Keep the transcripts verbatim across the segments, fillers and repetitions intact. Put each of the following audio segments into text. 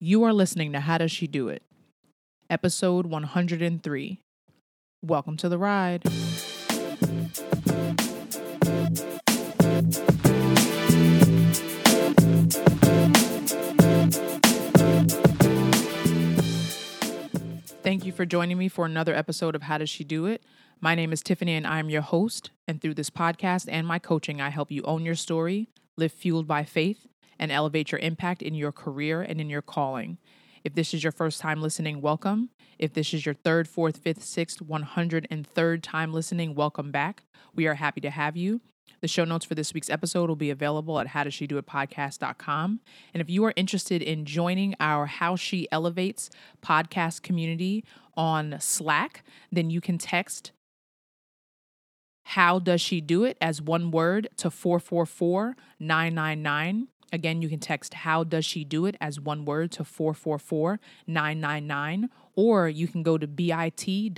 You are listening to How Does She Do It, episode one hundred three. Welcome to the ride. Thank you for joining me for another episode of How Does She Do It? My name is Tiffany and I'm your host, and through this podcast and my coaching, I help you own your story, live fueled by faith, and elevate your impact in your career and in your calling. If this is your first time listening, welcome. If this is your third, fourth, fifth, sixth, one hundred third time listening, welcome back. We are happy to have you. The show notes for this week's episode will be available at how does she do it podcast dot com. And if you are interested in joining our How She Elevates podcast community on Slack, then you can text How Does She Do It as one word to four four four nine nine nine. Again, you can text How Does She Do It as one word to four four four nine nine nine. Or you can go to bit.ly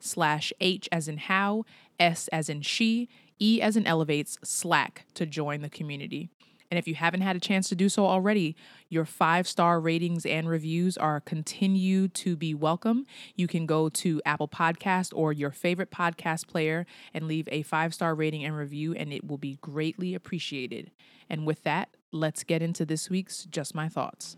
slash H as in how, S as in she, E as in elevates, Slack to join the community. And if you haven't had a chance to do so already, your five-star ratings and reviews are continue to be welcome. You can go to Apple Podcasts or your favorite podcast player and leave a five-star rating and review, and it will be greatly appreciated. And with that, let's get into this week's Just My Thoughts.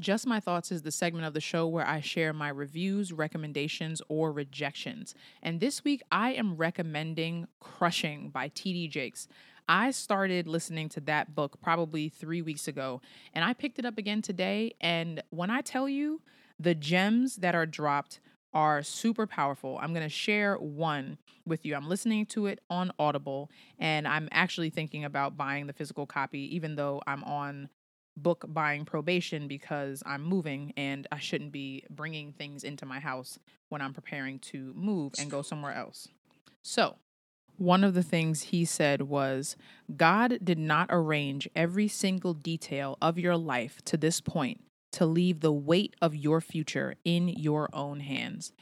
Just My Thoughts is the segment of the show where I share my reviews, recommendations, or rejections. And this week, I am recommending Crushing by T D Jakes. I started listening to that book probably three weeks ago, and I picked it up again today. And when I tell you, the gems that are dropped are super powerful. I'm going to share one with you. I'm listening to it on Audible, and I'm actually thinking about buying the physical copy, even though I'm on book buying probation because I'm moving and I shouldn't be bringing things into my house when I'm preparing to move and go somewhere else. So one of the things he said was, God did not arrange every single detail of your life to this point to leave the weight of your future in your own hands.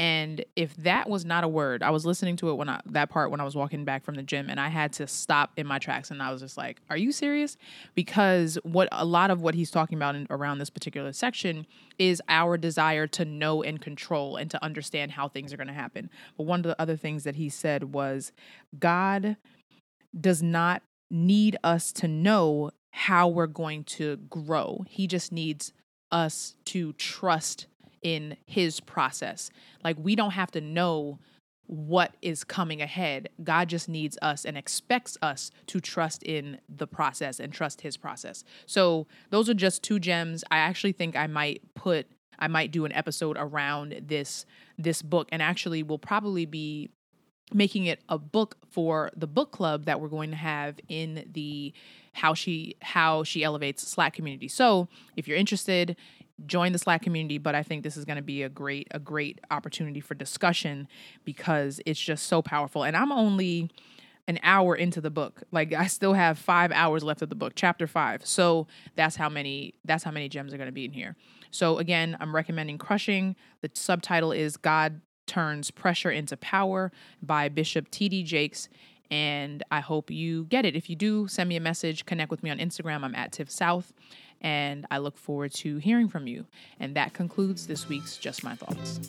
And if that was not a word, I was listening to it when I, that part when I was walking back from the gym, and I had to stop in my tracks, and I was just like, are you serious? Because what a lot of what he's talking about in, around this particular section is our desire to know and control and to understand how things are going to happen. But one of the other things that he said was, God does not need us to know how we're going to grow. He just needs us to trust in his process. Like, we don't have to know what is coming ahead. God just needs us and expects us to trust in the process and trust his process. So those are just two gems. I actually think I might put, I might do an episode around this, this book, and actually will probably be making it a book for the book club that we're going to have in the How She, How She Elevates Slack community. So if you're interested, join the Slack community, but I think this is going to be a great, a great opportunity for discussion because it's just so powerful. And I'm only an hour into the book. Like, I still have five hours left of the book, chapter five. So that's how many, that's how many gems are going to be in here. So again, I'm recommending Crushing. The subtitle is God Turns Pressure into Power by Bishop T D Jakes. And I hope you get it. If you do, send me a message, connect with me on Instagram. I'm at Tiff South, and I look forward to hearing from you. And that concludes this week's Just My Thoughts.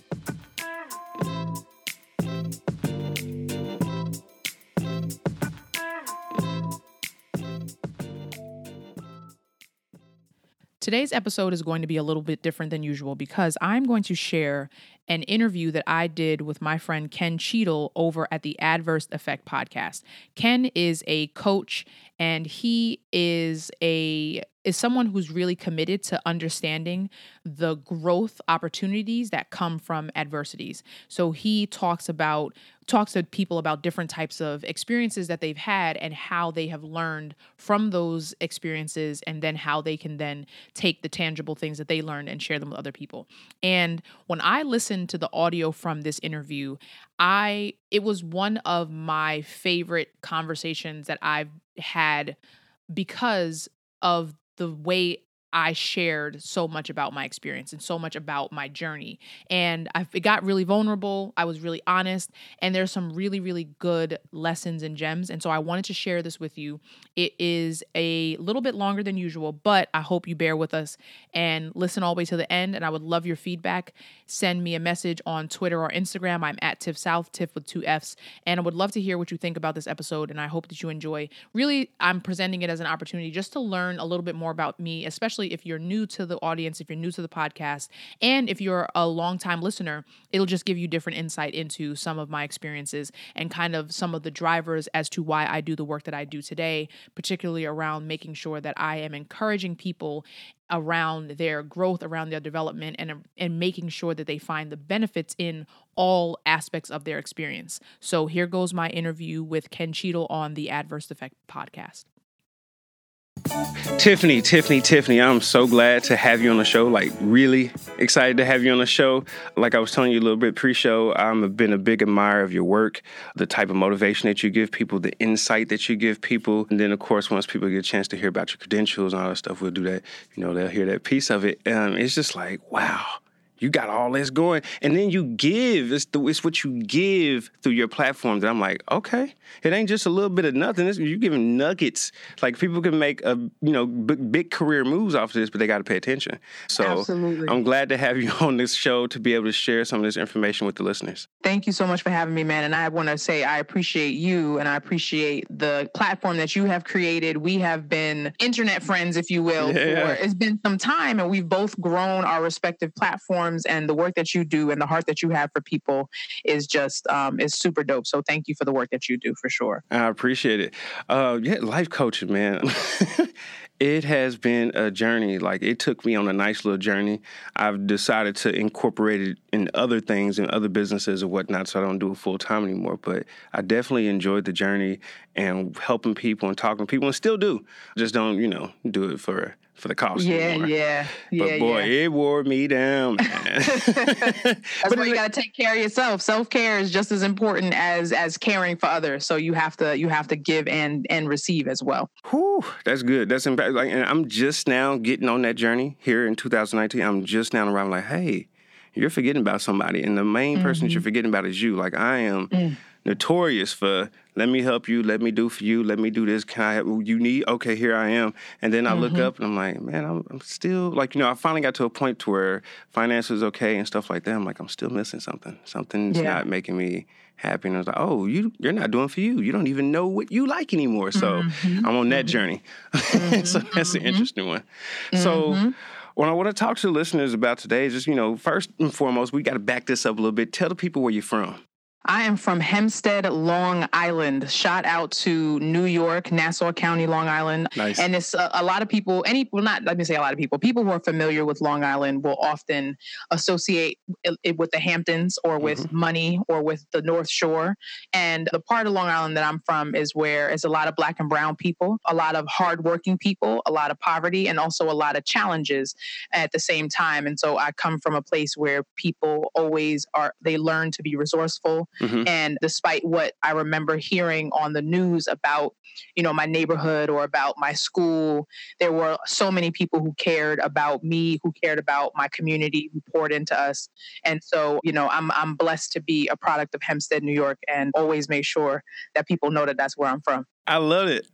Today's episode is going to be a little bit different than usual because I'm going to share an interview that I did with my friend Ken Cheadle over at the Adverse Effect Podcast. Ken is a coach, and he is a is someone who's really committed to understanding the growth opportunities that come from adversities. So he talks about talks to people about different types of experiences that they've had and how they have learned from those experiences, and then how they can then take the tangible things that they learned and share them with other people. And when I listened to the audio from this interview, I it was one of my favorite conversations that I've had because of the way I shared so much about my experience and so much about my journey. And I, it got really vulnerable. I was really honest. And there's some really, really good lessons and gems. And so I wanted to share this with you. It is a little bit longer than usual, but I hope you bear with us and listen all the way to the end. And I would love your feedback. Send me a message on Twitter or Instagram. I'm at Tiff South, Tiff with two Fs. And I would love to hear what you think about this episode. And I hope that you enjoy. Really, I'm presenting it as an opportunity just to learn a little bit more about me, especially if you're new to the audience, if you're new to the podcast, and if you're a longtime listener, it'll just give you different insight into some of my experiences and kind of some of the drivers as to why I do the work that I do today, particularly around making sure that I am encouraging people around their growth, around their development, and, and making sure that they find the benefits in all aspects of their experience. So here goes my interview with Ken Cheadle on the Adverse Effect Podcast. Tiffany, Tiffany, Tiffany, I'm so glad to have you on the show. Like, really excited to have you on the show. Like I was telling you a little bit pre-show, I've been a big admirer of your work, the type of motivation that you give people, the insight that you give people. And then, of course, once people get a chance to hear about your credentials and all that stuff, we'll do that. You know, they'll hear that piece of it. Um, it's just like, wow. You got all this going. And then you give. It's, the, it's what you give through your platform that I'm like, okay, it ain't just a little bit of nothing. It's, you're giving nuggets. Like, people can make, a, you know, b- big career moves off of this, but they got to pay attention. So absolutely. I'm glad to have you on this show to be able to share some of this information with the listeners. Thank you so much for having me, man. And I want to say I appreciate you and I appreciate the platform that you have created. We have been internet friends, if you will. Yeah. For, it's been some time, and we've both grown our respective platforms. And the work that you do and the heart that you have for people is just um, is super dope. So thank you for the work that you do, for sure. I appreciate it. Uh, yeah, life coaching, man. It has been a journey. Like, it took me on a nice little journey. I've decided to incorporate it in other things and other businesses and whatnot, so I don't do it full time anymore. But I definitely enjoyed the journey and helping people and talking to people, and still do. Just don't, you know, do it for for the cost. Yeah, anymore. yeah, yeah. But boy, yeah. It wore me down, man. That's why you got to take care of yourself. Self care is just as important as as caring for others. So you have to you have to give and and receive as well. Whew, that's good. That's impactful. Like, and I'm just now getting on that journey here in two thousand nineteen. I'm just now around like, hey, you're forgetting about somebody. And the main mm-hmm. person that you're forgetting about is you. Like, I am mm. notorious for, let me help you, let me do for you, let me do this. Can I have what you need? Okay, here I am. And then I mm-hmm. look up and I'm like, man, I'm, I'm still, like, you know, I finally got to a point to where finance is okay and stuff like that. I'm like, I'm still missing something. Something's yeah. not making me happy. And I was like, oh, you, you're not doing for you. You don't even know what you like anymore. So mm-hmm. I'm on that journey. Mm-hmm. So that's mm-hmm. an interesting one. Mm-hmm. So what I want to talk to the listeners about today is just, you know, first and foremost, we got to back this up a little bit. Tell the people where you're from. I am from Hempstead, Long Island. Shout out to New York, Nassau County, Long Island. Nice. And it's a, a lot of people, any, well, not, let me say a lot of people, people who are familiar with Long Island will often associate it with the Hamptons or with mm-hmm. money or with the North Shore. And the part of Long Island that I'm from is where it's a lot of Black and brown people, a lot of hardworking people, a lot of poverty, and also a lot of challenges at the same time. And so I come from a place where people always are, they learn to be resourceful. Mm-hmm. And despite what I remember hearing on the news about, you know, my neighborhood or about my school, there were so many people who cared about me, who cared about my community, who poured into us. And so, you know, I'm I'm blessed to be a product of Hempstead, New York, and always make sure that people know that that's where I'm from. I love it.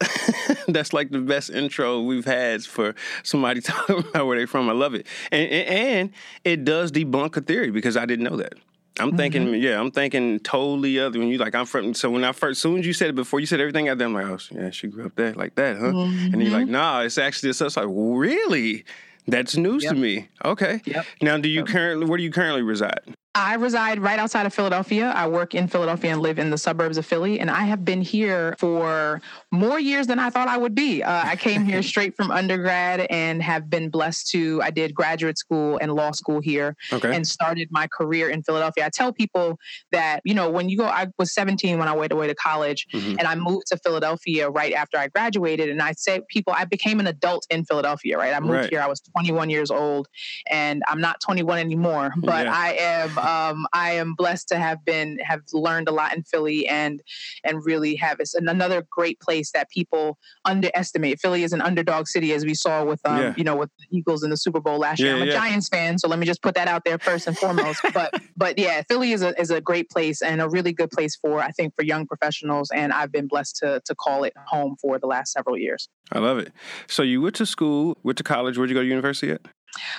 That's like the best intro we've had for somebody talking about where they're from. I love it. And, and, and it does debunk a theory, because I didn't know that. I'm thinking, mm-hmm. yeah, I'm thinking totally other when you like, I'm from, so when I first, soon as you said it, before you said everything out there, I'm like, oh, yeah, she grew up there like that, huh? Mm-hmm. And you're like, nah, it's actually, it's us. Like, really? That's news yep. to me. Okay. Yep. Now, do you yep. currently, where do you currently reside? I reside right outside of Philadelphia. I work in Philadelphia and live in the suburbs of Philly. And I have been here for more years than I thought I would be. Uh, I came here straight from undergrad and have been blessed to, I did graduate school and law school here okay. and started my career in Philadelphia. I tell people that, you know, when you go, I was seventeen when I went away to college mm-hmm. and I moved to Philadelphia right after I graduated. And I say people, I became an adult in Philadelphia, right? I moved right. here. I was twenty-one years old, and I'm not twenty-one anymore, but yeah. I am um, I am blessed to have been, have learned a lot in Philly, and, and really have it's another great place that people underestimate. Philly is an underdog city, as we saw with, um, yeah. you know, with the Eagles in the Super Bowl last yeah, year. I'm a yeah. Giants fan, so let me just put that out there first and foremost. But, but yeah, Philly is a, is a great place and a really good place for, I think, for young professionals. And I've been blessed to, to call it home for the last several years. I love it. So you went to school, went to college. Where'd you go to university at?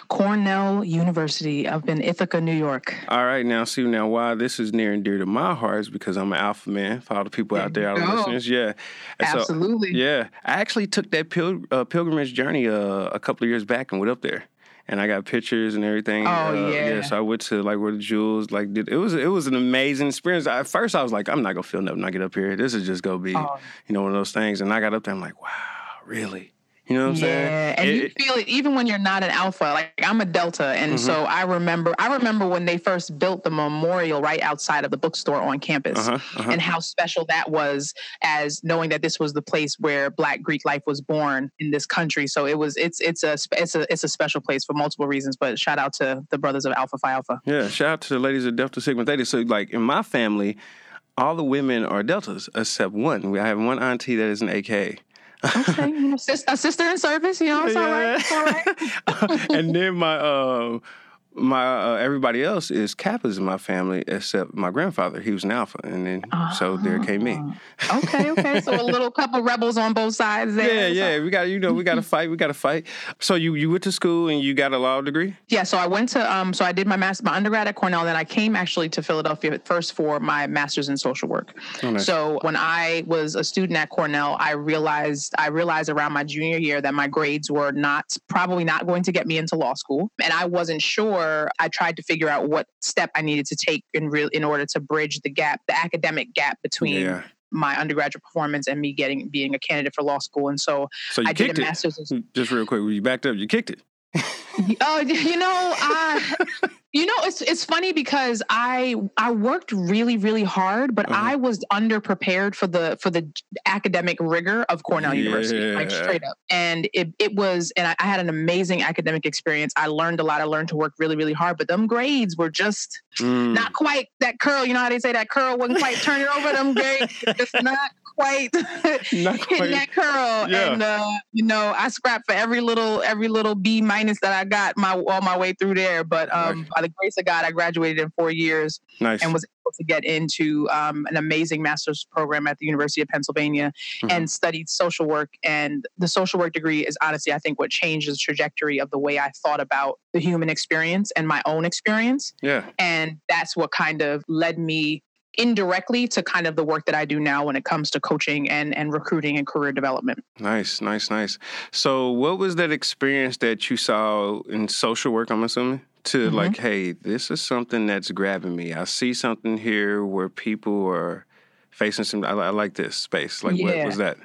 Cornell University up in Ithaca, New York. All right. Now, see, now why this is near and dear to my heart is because I'm an alpha man. For all the people out there, all the listeners. Yeah. And absolutely. So, yeah. I actually took that pil- uh, pilgrimage journey uh, a couple of years back and went up there. And I got pictures and everything. Oh, uh, yeah. yeah. So I went to, like, where the jewels, like, did, it was it was an amazing experience. I, at first, I was like, I'm not going to feel nothing when I get up here. This is just going to be, oh. you know, one of those things. And I got up there, I'm like, wow, really? You know what I'm yeah. saying? Yeah, and it, you feel it even when you're not an alpha. Like, I'm a delta, and mm-hmm. so I remember I remember when they first built the memorial right outside of the bookstore on campus, uh-huh, uh-huh. and how special that was, as knowing that this was the place where Black Greek life was born in this country. So it was it's it's a it's a it's a special place for multiple reasons. But shout out to the brothers of Alpha Phi Alpha. Yeah, shout out to the ladies of Delta Sigma Theta. So, like, in my family, all the women are deltas except one. I have one auntie that is an A K A. Okay, you know, sis- a sister in service, you know, it's all right, it's all right. And then my, uh, my uh, everybody else is Kappas in my family, except my grandfather. He was an alpha, and then oh. so there came me. Okay, okay, so a little couple rebels on both sides there. Yeah, yeah, so. we got you know we got to fight, we got to fight. So you, you went to school and you got a law degree? Yeah, so I went to um, so I did my master, my undergrad at Cornell, then I came actually to Philadelphia at first for my master's in social work. Oh, nice. So when I was a student at Cornell, I realized I realized around my junior year that my grades were not probably not going to get me into law school, and I wasn't sure. I tried to figure out what step I needed to take in real in order to bridge the gap, the academic gap between yeah. my undergraduate performance and me getting being a candidate for law school. And so, so I did a master's. It. Just real quick, when you backed up, you kicked it. Oh, uh, you know, I. You know, it's it's funny because I I worked really, really hard, but uh-huh. I was underprepared for the for the academic rigor of Cornell yeah. University, like straight up. And it it was, and I, I had an amazing academic experience. I learned a lot. I learned to work really, really hard, but them grades were just mm. not quite that curl. You know how they say that curl wasn't quite turning over? Them grades just not quite not hitting that curl. Yeah. And uh, you know, I scrapped for every little every little B minus that I got my all my way through there, but um. Right. The grace of God, I graduated in four years nice. and was able to get into um, an amazing master's program at the University of Pennsylvania mm-hmm. and studied social work. And the social work degree is honestly, I think, what changed the trajectory of the way I thought about the human experience and my own experience. Yeah. And that's what kind of led me indirectly to kind of the work that I do now when it comes to coaching and, and recruiting and career development. Nice, nice, nice. So what was that experience that you saw in social work, I'm assuming? To mm-hmm. like, hey, this is something that's grabbing me. I see something here where people are facing some, I, I like this space. Like, yeah. what was that?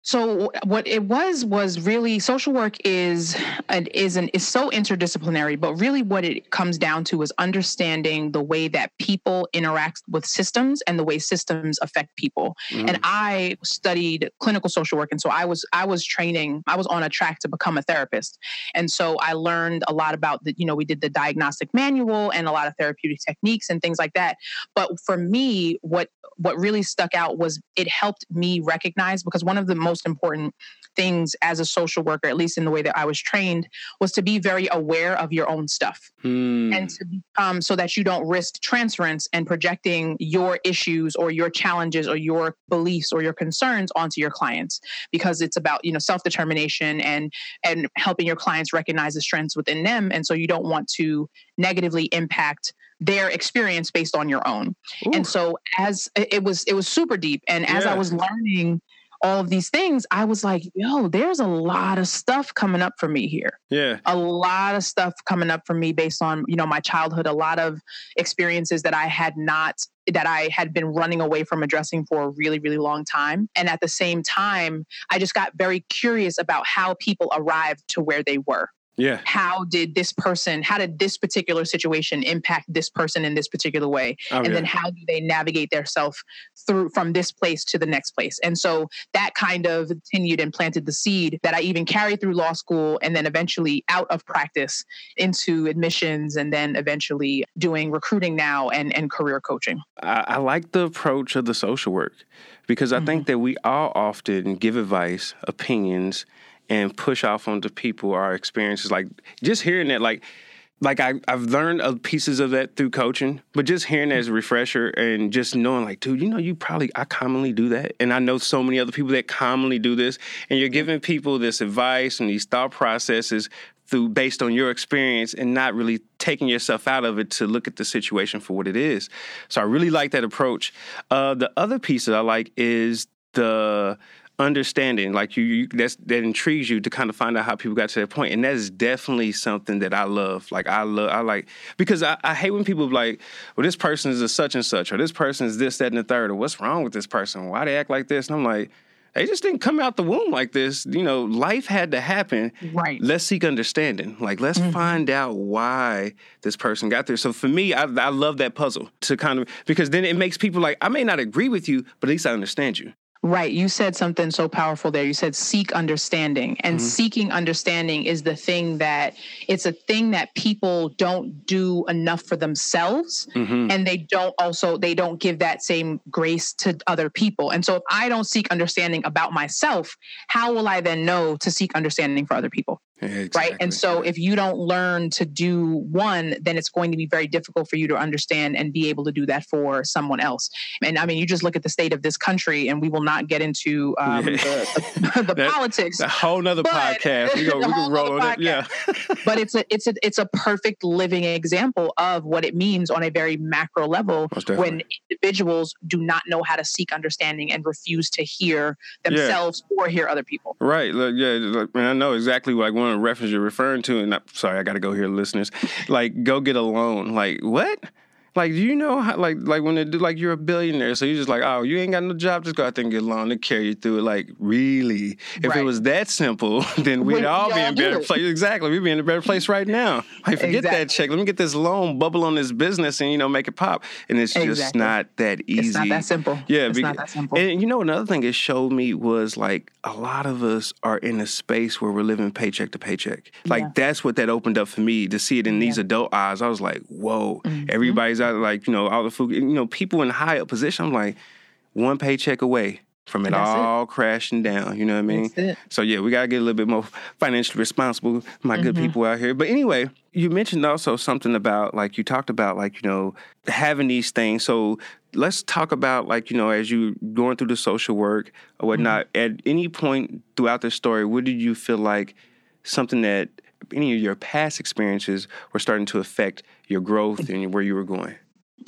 So what it was, was really social work is an, is an, is so interdisciplinary, but really what it comes down to is understanding the way that people interact with systems and the way systems affect people. Mm-hmm. And I studied clinical social work. And so I was, I was training, I was on a track to become a therapist. And so I learned a lot about the, you know, we did the diagnostic manual and a lot of therapeutic techniques and things like that. But for me, what, what really stuck out was it helped me recognize, because one of the most important things as a social worker, at least in the way that I was trained, was to be very aware of your own stuff mm. and to become so that you don't risk transference and projecting your issues or your challenges or your beliefs or your concerns onto your clients, because it's about, you know, self-determination and, and helping your clients recognize the strengths within them. And so you don't want to negatively impact their experience based on your own. Ooh. And so as it was, it was super deep. And as yeah. I was learning all of these things, I was like, yo, there's a lot of stuff coming up for me here. Yeah. A lot of stuff coming up for me based on, you know, my childhood, a lot of experiences that I had not, that I had been running away from addressing for a really, really long time. And at the same time, I just got very curious about how people arrived to where they were. Yeah. How did this person, how did this particular situation impact this person in this particular way? Oh, and yeah. then how do they navigate themselves through from this place to the next place? And so that kind of continued and planted the seed that I even carried through law school and then eventually out of practice into admissions and then eventually doing recruiting now and, and career coaching. I, I like the approach of the social work because I mm-hmm. think that we all often give advice, opinions, and push off onto people our experiences. Like just hearing that, like, like I, I've learned of pieces of that through coaching, but just hearing that as a refresher and just knowing like, dude, you know, you probably, I commonly do that. And I know so many other people that commonly do this. And you're giving people this advice and these thought processes through based on your experience and not really taking yourself out of it to look at the situation for what it is. So I really like that approach. Uh, the other piece that I like is the understanding, like you, you that's, that intrigues you to kind of find out how people got to that point. And that is definitely something that I love. Like I love, I like, because I, I hate when people like, well, this person is a such and such, or this person is this, that, and the third, or what's wrong with this person? Why they act like this? And I'm like, they just didn't come out the womb like this. You know, life had to happen. Right. Let's seek understanding. Like, let's mm-hmm. find out why this person got there. So for me, I, I love that puzzle to kind of, because then it makes people like, I may not agree with you, but at least I understand you. Right. You said something so powerful there. You said seek understanding, and mm-hmm. seeking understanding is the thing that it's a thing that people don't do enough for themselves. Mm-hmm. And they don't also, they don't give that same grace to other people. And so if I don't seek understanding about myself, how will I then know to seek understanding for other people? Yeah, exactly. Right. And so if you don't learn to do one, then it's going to be very difficult for you to understand and be able to do that for someone else. And I mean, you just look at the state of this country, and we will not get into um, yeah. the, the, the that, politics. A whole nother podcast. We go, we can roll on it. Yeah. But it's a it's a it's a perfect living example of what it means on a very macro level when individuals do not know how to seek understanding and refuse to hear themselves yeah. or hear other people. Right. Like, yeah. Like, man, I know exactly what I want. A reference you're referring to, and I'm sorry, I got to go here, listeners. Like, go get a loan. Like, what? Like, do you know how, like, like when they do, like, you're a billionaire, so you're just like, oh, you ain't got no job, just go out there and get a loan to carry you through it. Like, really? If right. it was that simple, then we'd, we'd all be in a better place. Exactly. We'd be in a better place right now. Like, forget exactly. that check. Let me get this loan, bubble on this business, and, you know, make it pop. And it's exactly. just not that easy. It's not that simple. Yeah. It's because, not that simple. And, you know, another thing it showed me was, like, a lot of us are in a space where we're living paycheck to paycheck. Like, yeah. that's what that opened up for me, to see it in yeah. these adult eyes. I was like, whoa, mm-hmm. everybody's out, like, you know, all the food, you know, people in high up position, I'm like, one paycheck away from it that's all it. crashing down. You know what I mean? That's it. So, yeah, we got to get a little bit more financially responsible, my mm-hmm. good people out here. But anyway, you mentioned also something about, like, you talked about, like, you know, having these things. So let's talk about, like, you know, as you going through the social work or whatnot, mm-hmm. at any point throughout the story, what did you feel like something that any of your past experiences were starting to affect your growth and where you were going?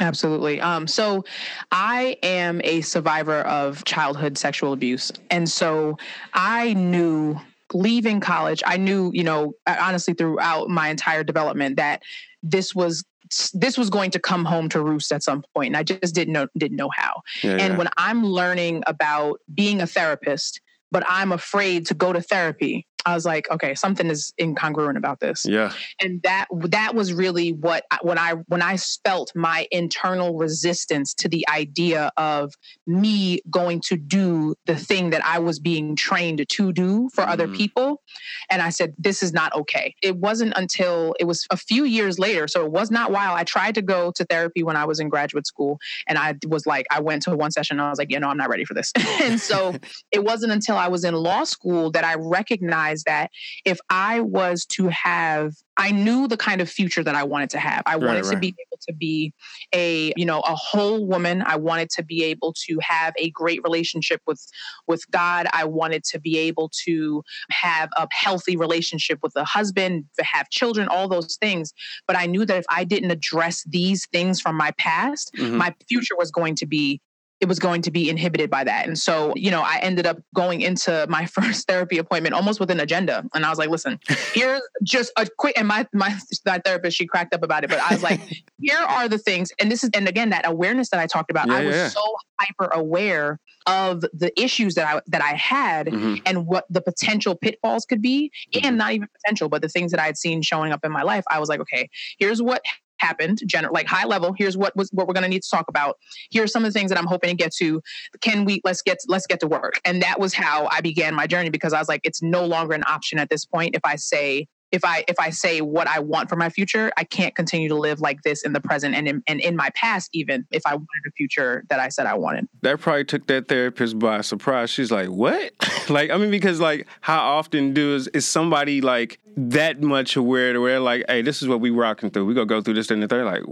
Absolutely. Um, so I am a survivor of childhood sexual abuse. And so I knew leaving college, I knew, you know, honestly, throughout my entire development that this was this was going to come home to roost at some point. And I just didn't know, didn't know how. Yeah, and yeah. when I'm learning about being a therapist, but I'm afraid to go to therapy, I was like, okay, something is incongruent about this. Yeah. And that that was really what when I when I felt my internal resistance to the idea of me going to do the thing that I was being trained to do for mm-hmm. other people. And I said, this is not okay. It wasn't until it was a few years later. So it was not while I tried to go to therapy when I was in graduate school. And I was like, I went to one session and I was like, you know, I'm not ready for this. And so it wasn't until I was in law school that I recognized that if I was to have, I knew the kind of future that I wanted to have. I wanted right, right. to be able to be a, you know, a whole woman. I wanted to be able to have a great relationship with, with God. I wanted to be able to have a healthy relationship with a husband, to have children, all those things. But I knew that if I didn't address these things from my past, mm-hmm. my future was going to be it was going to be inhibited by that. And so, you know, I ended up going into my first therapy appointment almost with an agenda. And I was like, listen, here's just a quick, and my, my, my therapist, she cracked up about it, but I was like, here are the things. And this is, and again, that awareness that I talked about, yeah, I was yeah. so hyper aware of the issues that I, that I had mm-hmm. and what the potential pitfalls could be mm-hmm. and not even potential, but the things that I had seen showing up in my life. I was like, okay, here's what happened, general, like high level. Here's what was what we're going to need to talk about. Here's some of the things that I'm hoping to get to. Can we, let's get, let's get to work. And that was how I began my journey, because I was like, it's no longer an option at this point. If I say, if I, if I say what I want for my future, I can't continue to live like this in the present and in, and in my past, even if I wanted a future that I said I wanted. That probably took that therapist by surprise. She's like, what? Like, I mean, because like how often do is, is somebody like that much aware to where like, hey, this is what we rocking through. We gonna go through this and the third, like,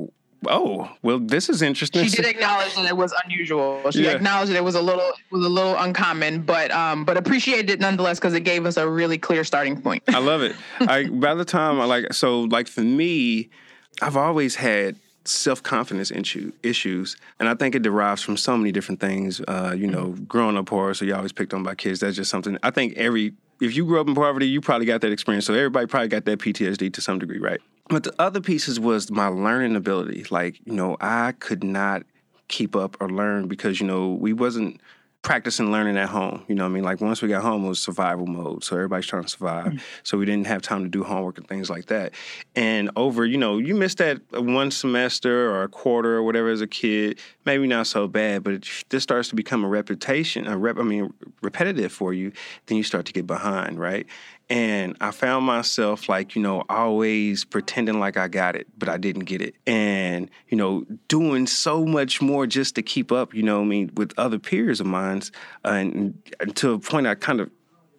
oh, well, this is interesting. She did acknowledge that it was unusual. She yeah. acknowledged that it was a little, it was a little uncommon, but um, but appreciated it nonetheless because it gave us a really clear starting point. I love it. I, by the time I like, so like for me, I've always had self-confidence issue, issues, and I think it derives from so many different things. Uh, you know, mm-hmm. growing up poor, so you're always picked on by kids. That's just something. I think every if you grew up in poverty, you probably got that experience. So everybody probably got that P T S D to some degree, right? But the other pieces was my learning ability. Like, you know, I could not keep up or learn because, you know, we wasn't practicing learning at home. You know what I mean? Like, once we got home, it was survival mode. So everybody's trying to survive. Mm-hmm. So we didn't have time to do homework and things like that. And over, you know, you missed that one semester or a quarter or whatever as a kid, maybe not so bad, but it, this starts to become a reputation, a rep, I mean, repetitive for you. Then you start to get behind, right? And I found myself, like, you know, always pretending like I got it, but I didn't get it. And, you know, doing so much more just to keep up, you know what I mean, with other peers of mine. Uh, and, and to a point, I kind of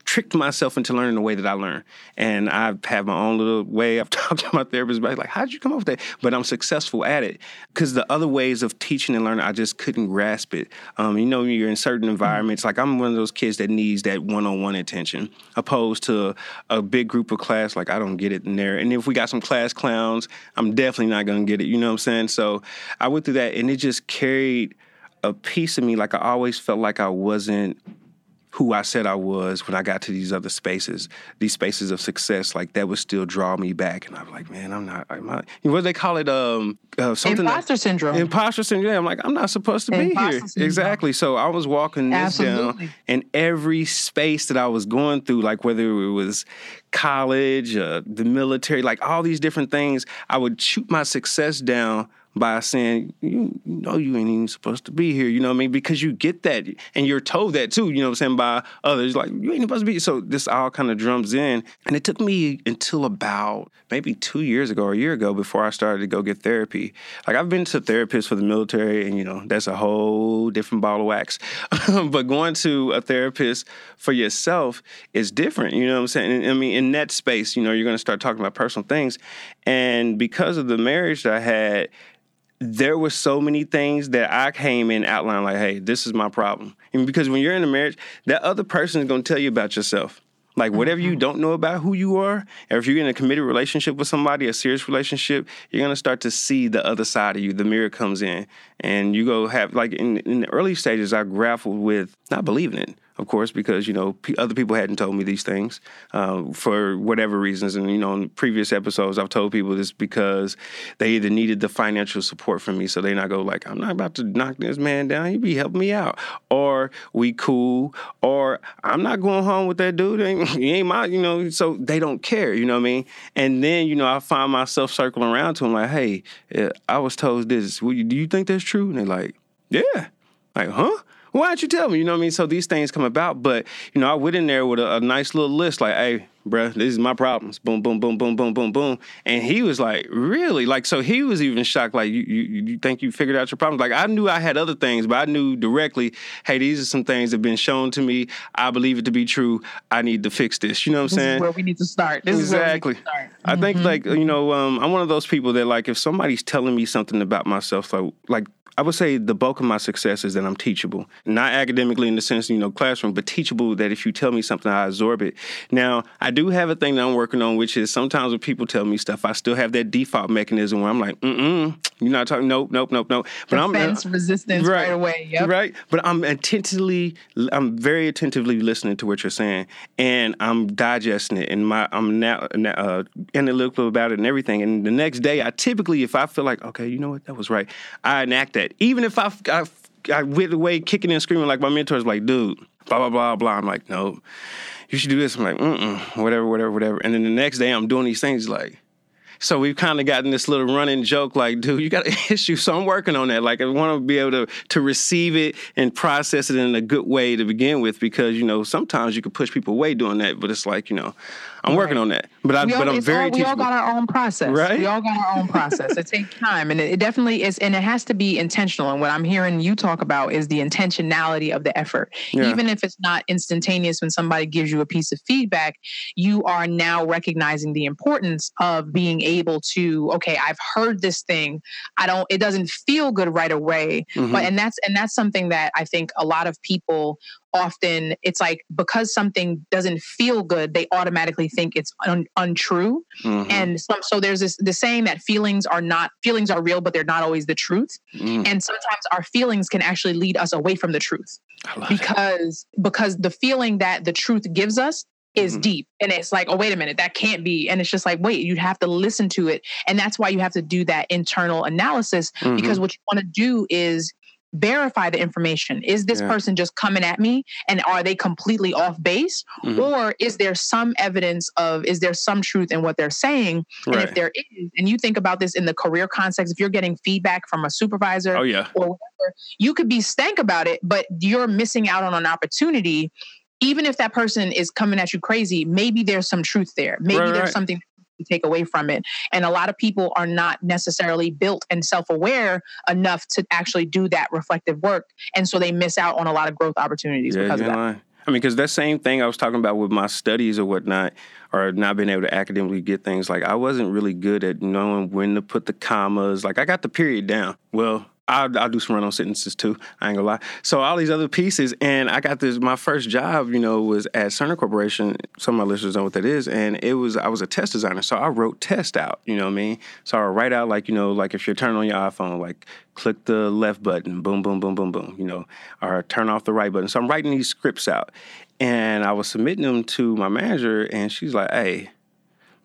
tricked myself into learning the way that I learn. And I've had my own little way. I've talked to my therapist about, like, how'd you come up with that? But I'm successful at it because the other ways of teaching and learning, I just couldn't grasp it. Um, you know, you're in certain environments. Like, I'm one of those kids that needs that one-on-one attention opposed to a big group of class. Like, I don't get it in there. And if we got some class clowns, I'm definitely not going to get it. You know what I'm saying? So I went through that, and it just carried a piece of me. Like, I always felt like I wasn't who I said I was when I got to these other spaces, these spaces of success, like that would still draw me back. And I'm like, man, I'm not, I'm not, what do they call it? Um, uh, something Imposter like, syndrome. Imposter syndrome. I'm like, I'm not supposed to be Imposter here. Syndrome. Exactly. So I was walking this Absolutely. down, and every space that I was going through, like whether it was college, uh, the military, like all these different things, I would shoot my success down by saying, you know, you ain't even supposed to be here, you know what I mean? Because you get that, and you're told that too, you know what I'm saying, by others, like, you ain't supposed to be here. So this all kind of drums in, and it took me until about maybe two years ago or a year ago before I started to go get therapy. Like, I've been to therapists for the military, and, you know, that's a whole different ball of wax. But going to a therapist for yourself is different, you know what I'm saying? And, I mean, in that space, you know, you're going to start talking about personal things. And because of the marriage that I had, there were so many things that I came in outline like, hey, this is my problem. And because when you're in a marriage, that other person is going to tell you about yourself. Like, whatever mm-hmm. you don't know about who you are, or if you're in a committed relationship with somebody, a serious relationship, you're going to start to see the other side of you. The mirror comes in, and you go have, like, in, in the early stages, I grappled with not believing it, of course, because, you know, p- other people hadn't told me these things uh, for whatever reasons. And, you know, in previous episodes, I've told people this because they either needed the financial support from me, so they not go like, I'm not about to knock this man down. You be helping me out. Or we cool. Or I'm not going home with that dude. He ain't my, you know, so they don't care, you know what I mean? And then, you know, I find myself circling around to him like, hey, I was told this. Do you think that's true? And they're like, yeah. Like, huh? Why don't you tell me? You know what I mean? So these things come about. But, you know, I went in there with a, a nice little list like, hey, bruh, this is my problems. Boom, boom, boom, boom, boom, boom, boom. And he was like, really? Like, so he was even shocked. Like, you, you, you think you figured out your problems? Like, I knew I had other things, but I knew directly, hey, these are some things that have been shown to me. I believe it to be true. I need to fix this. You know what I'm saying? This is where we need to start. This exactly. is where we need to start. I mm-hmm. think, like, you know, um, I'm one of those people that, like, if somebody's telling me something about myself, like, like, I would say the bulk of my success is that I'm teachable, not academically in the sense, you know, classroom, but teachable that if you tell me something, I absorb it. Now, I do have a thing that I'm working on, which is sometimes when people tell me stuff, I still have that default mechanism where I'm like, mm-mm, you're not talking, nope, nope, nope, nope. But Defense, I'm, resistance right, right away. Yep. Right. But I'm attentively, I'm very attentively listening to what you're saying, and I'm digesting it, and my I'm now uh, analytical about it and everything. And the next day, I typically, if I feel like, okay, you know what, that was right, I enact that. Even if I, I, I went away kicking and screaming like my mentor's like, dude, blah, blah, blah, blah. I'm like, no, you should do this. I'm like, mm-mm, whatever, whatever, whatever. And then the next day I'm doing these things like, so we've kind of gotten this little running joke like, dude, you got an issue. So I'm working on that. Like I want to be able to, to receive it and process it in a good way to begin with, because, you know, sometimes you can push people away doing that, but it's like, you know, I'm right. working on that, but, I, all, but I'm very all, we all got our own process. Right? We all got our own process. It takes time, and it, it definitely is, and it has to be intentional. And what I'm hearing you talk about is the intentionality of the effort. Yeah. Even if it's not instantaneous, when somebody gives you a piece of feedback, you are now recognizing the importance of being able to, okay, I've heard this thing. I don't, it doesn't feel good right away. Mm-hmm. But, and that's, and that's something that I think a lot of people often, it's like, because something doesn't feel good, they automatically think it's un- untrue. Mm-hmm. And so, so there's this, the saying that feelings are not, feelings are real, but they're not always the truth. Mm. And sometimes our feelings can actually lead us away from the truth, because, it. because the feeling that the truth gives us is mm-hmm. deep. And it's like, oh, wait a minute, that can't be. And it's just like, wait, you have to listen to it. And that's why you have to do that internal analysis, mm-hmm. because what you want to do is verify the information. Is this yeah. person just coming at me, and are they completely off base? Mm-hmm. Or is there some evidence of, is there some truth in what they're saying? Right. And if there is, and you think about this in the career context, if you're getting feedback from a supervisor oh, yeah. or whatever, you could be stank about it, but you're missing out on an opportunity. Even if that person is coming at you crazy, maybe there's some truth there. Maybe right, there's right. something to take away from it. And a lot of people are not necessarily built and self-aware enough to actually do that reflective work. And so they miss out on a lot of growth opportunities yeah, because of that. Lying. I mean, because that same thing I was talking about with my studies or whatnot, or not being able to academically get things. Like I wasn't really good at knowing when to put the commas. Like I got the period down. Well, I'll, I'll do some run-on sentences, too. I ain't gonna lie. So all these other pieces, and I got this, my first job, you know, was at Cerner Corporation. Some of my listeners know what that is. And it was, I was a test designer, so I wrote tests out, you know what I mean? So I would write out, like, you know, like if you're turning on your iPhone, like, click the left button, boom, boom, boom, boom, boom, you know, or turn off the right button. So I'm writing these scripts out. And I was submitting them to my manager, and she's like, hey,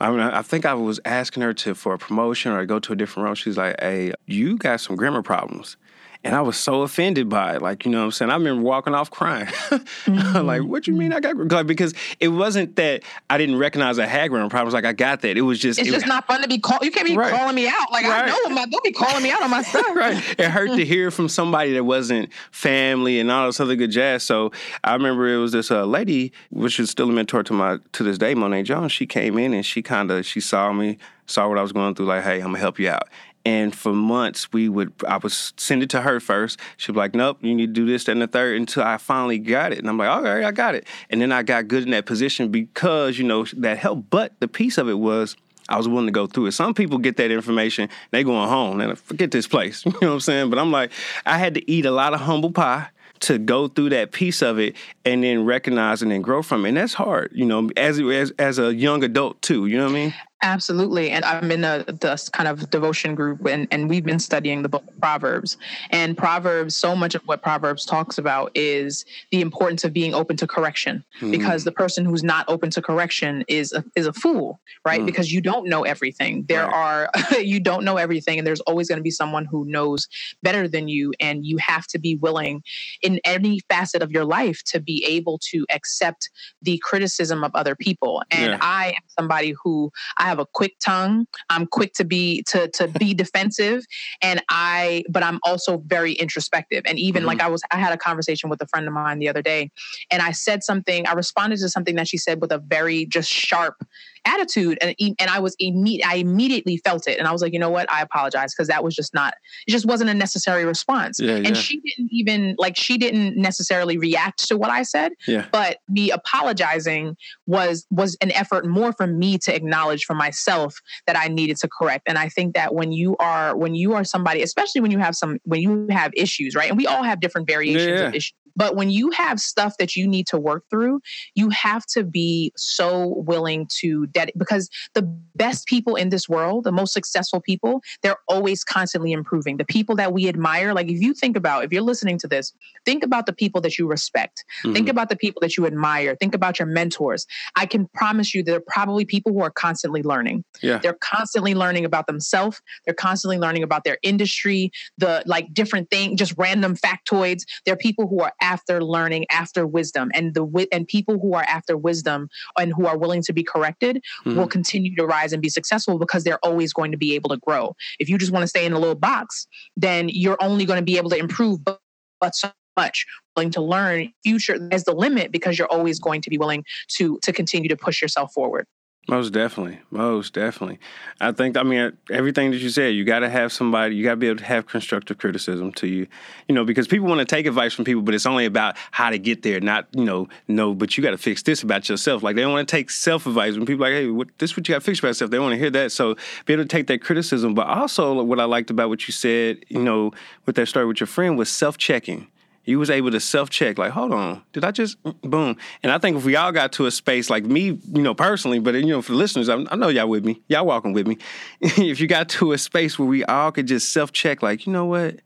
I mean, I think I was asking her to for a promotion or to go to a different role. She's like, hey, you got some grammar problems. And I was so offended by it. Like, you know what I'm saying? I remember walking off crying. Mm-hmm. Like, what you mean I got like, because it wasn't that I didn't recognize I had grammar problems. Like, I got that. It was just... It's it just was, not fun to be called. You can't be right. calling me out. Like, right. I know my, they'll be calling me out on my stuff. Right. It hurt to hear from somebody that wasn't family and all this other good jazz. So I remember it was this uh, lady, which is still a mentor to my to this day, Monet Jones. She came in and she kind of, she saw me, saw what I was going through. Like, hey, I'm going to help you out. And for months, we would, I would send it to her first. She'd be like, nope, you need to do this, that, and the third, until I finally got it. And I'm like, all right, I got it. And then I got good in that position because, you know, that helped. But the piece of it was I was willing to go through it. Some people get that information, they going home, and forget this place. You know what I'm saying? But I'm like, I had to eat a lot of humble pie to go through that piece of it and then recognize and then grow from it. And that's hard, you know, as as, as a young adult, too. You know what I mean? Absolutely. And I'm in a, this kind of devotion group, and, and we've been studying the book of Proverbs. And Proverbs, so much of what Proverbs talks about is the importance of being open to correction, mm. because the person who's not open to correction is a, is a fool, right? Mm. Because you don't know everything. There right. are, you don't know everything, and there's always going to be someone who knows better than you. And you have to be willing in any facet of your life to be able to accept the criticism of other people. And yeah. I am somebody who, I have a quick tongue. I'm quick to be to to be defensive, and I. But I'm also very introspective. And even mm-hmm. like I was, I had a conversation with a friend of mine the other day, and I said something. I responded to something that she said with a very just sharp attitude, and and I was imme- I immediately felt it, and I was like, you know what? I apologize, because that was just not. It just wasn't a necessary response. Yeah, and yeah. she didn't even like she didn't necessarily react to what I said. Yeah. But me apologizing was was an effort more for me to acknowledge from myself that I needed to correct. And I think that when you are when you are somebody, especially when you have some when you have issues, right? And we all have different variations yeah, yeah. of issues. But when you have stuff that you need to work through, you have to be so willing to dedicate, because the best people in this world, the most successful people, they're always constantly improving. The people that we admire, like if you think about, if you're listening to this, think about the people that you respect. Mm-hmm. Think about the people that you admire. Think about your mentors. I can promise you there are probably people who are constantly learning. Yeah. They're constantly learning about themselves. They're constantly learning about their industry, the like different things, just random factoids. There are people who are after learning, after wisdom, and the and people who are after wisdom and who are willing to be corrected mm. will continue to rise and be successful because they're always going to be able to grow. If you just want to stay in a little box, then you're only going to be able to improve, but, but so much. Willing to learn, future as the limit, because you're always going to be willing to to continue to push yourself forward. Most definitely. Most definitely. I think, I mean, everything that you said, you got to have somebody, you got to be able to have constructive criticism to you, you know, because people want to take advice from people, but it's only about how to get there, not, you know, no, but you got to fix this about yourself. Like they don't want to take self-advice when people are like, hey, what, this is what you got to fix about yourself. They want to hear that. So be able to take that criticism. But also what I liked about what you said, you know, with that story with your friend was self-checking. You was able to self-check, like, hold on, did I just, boom. And I think if we all got to a space, like me, you know, personally, but, you know, for the listeners, I, I know y'all with me. Y'all walking with me. If you got to a space where we all could just self-check, like, you know what,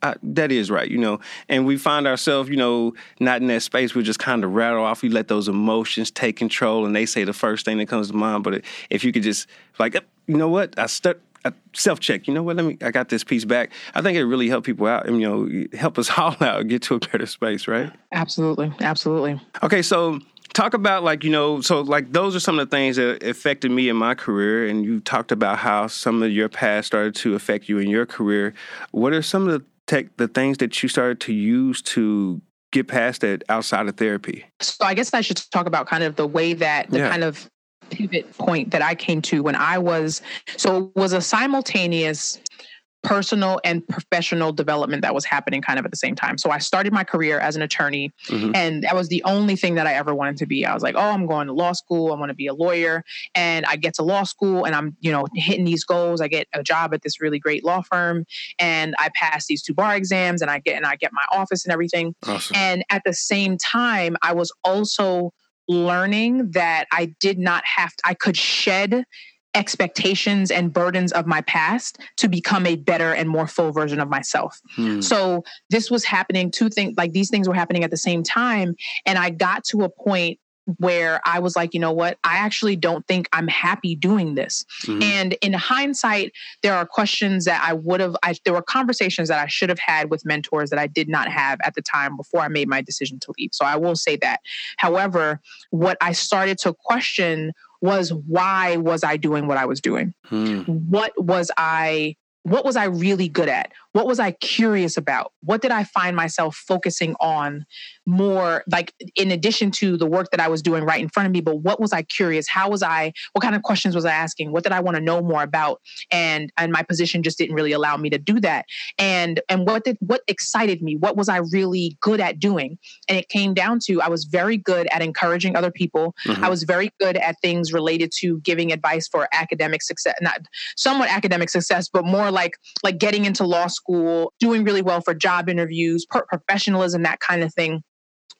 I, that is right, you know. And we find ourselves, you know, not in that space. We just kind of rattle off. We let those emotions take control, and they say the first thing that comes to mind. But if you could just, like, you know what, I stuck. A self-check. You know what? Let me. I got this piece back. I think it really helped people out, and you know, help us all out, get to a better space, right? Absolutely, absolutely. Okay, so talk about like you know, so like those are some of the things that affected me in my career, and you talked about how some of your past started to affect you in your career. What are some of the tech, the things that you started to use to get past that outside of therapy? So I guess I should talk about kind of the way that the yeah. kind of. pivot point that I came to when I was, so it was a simultaneous personal and professional development that was happening kind of at the same time. So I started my career as an attorney mm-hmm. and that was the only thing that I ever wanted to be. I was like, oh, I'm going to law school. I want to be a lawyer. And I get to law school and I'm, you know, hitting these goals. I get a job at this really great law firm and I pass these two bar exams and I get, and I get my office and everything. Awesome. And at the same time, I was also learning that I did not have to, I could shed expectations and burdens of my past to become a better and more full version of myself. Hmm. So this was happening, two things, like these things were happening at the same time. And I got to a point where I was like, you know what, I actually don't think I'm happy doing this. Mm-hmm. And in hindsight, there are questions that I would have, I, there were conversations that I should have had with mentors that I did not have at the time before I made my decision to leave. So I will say that. However, what I started to question was, why was I doing what I was doing? Hmm. What was I, what was I really good at? What was I curious about? What did I find myself focusing on more, like in addition to the work that I was doing right in front of me, but what was I curious? How was I, what kind of questions was I asking? What did I want to know more about? And, and my position just didn't really allow me to do that. And, and what did, what excited me? What was I really good at doing? And it came down to, I was very good at encouraging other people. Mm-hmm. I was very good at things related to giving advice for academic success, not somewhat academic success, but more like, like getting into law school. School, doing really well for job interviews, per- professionalism, that kind of thing.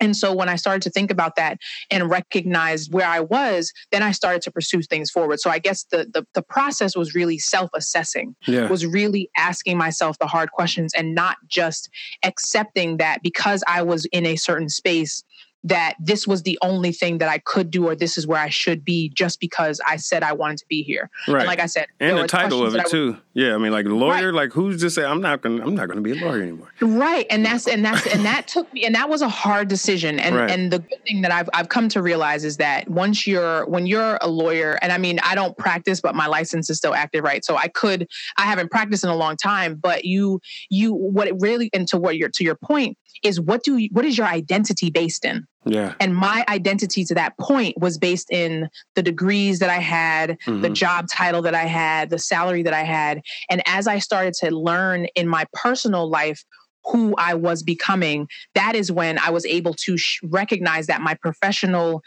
And so when I started to think about that and recognized where I was, then I started to pursue things forward. So I guess the the, the process was really self-assessing, yeah. was really asking myself the hard questions and not just accepting that because I was in a certain space that this was the only thing that I could do, or this is where I should be just because I said I wanted to be here. Right. And like I said, and the title of it would, too. Yeah. I mean, like lawyer, right. like who's just saying, I'm not going to, I'm not going to be a lawyer anymore. Right. And that's, and that's, and that took me, and that was a hard decision. And, right. and the good thing that I've, I've come to realize is that once you're, when you're a lawyer, and I mean, I don't practice, but my license is still active. Right. So I could, I haven't practiced in a long time, but you, you, what it really, and to what you're, to your point, is what do you, what is your identity based in? Yeah. And my identity to that point was based in the degrees that I had, mm-hmm. the job title that I had, the salary that I had. And as I started to learn in my personal life who I was becoming, that is when I was able to sh- recognize that my professional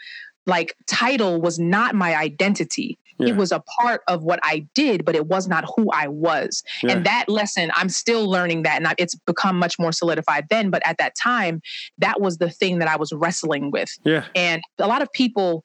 Like, title was not my identity. Yeah. It was a part of what I did, but it was not who I was. Yeah. And that lesson, I'm still learning that. And I, it's become much more solidified then. But at that time, that was the thing that I was wrestling with. Yeah. And a lot of people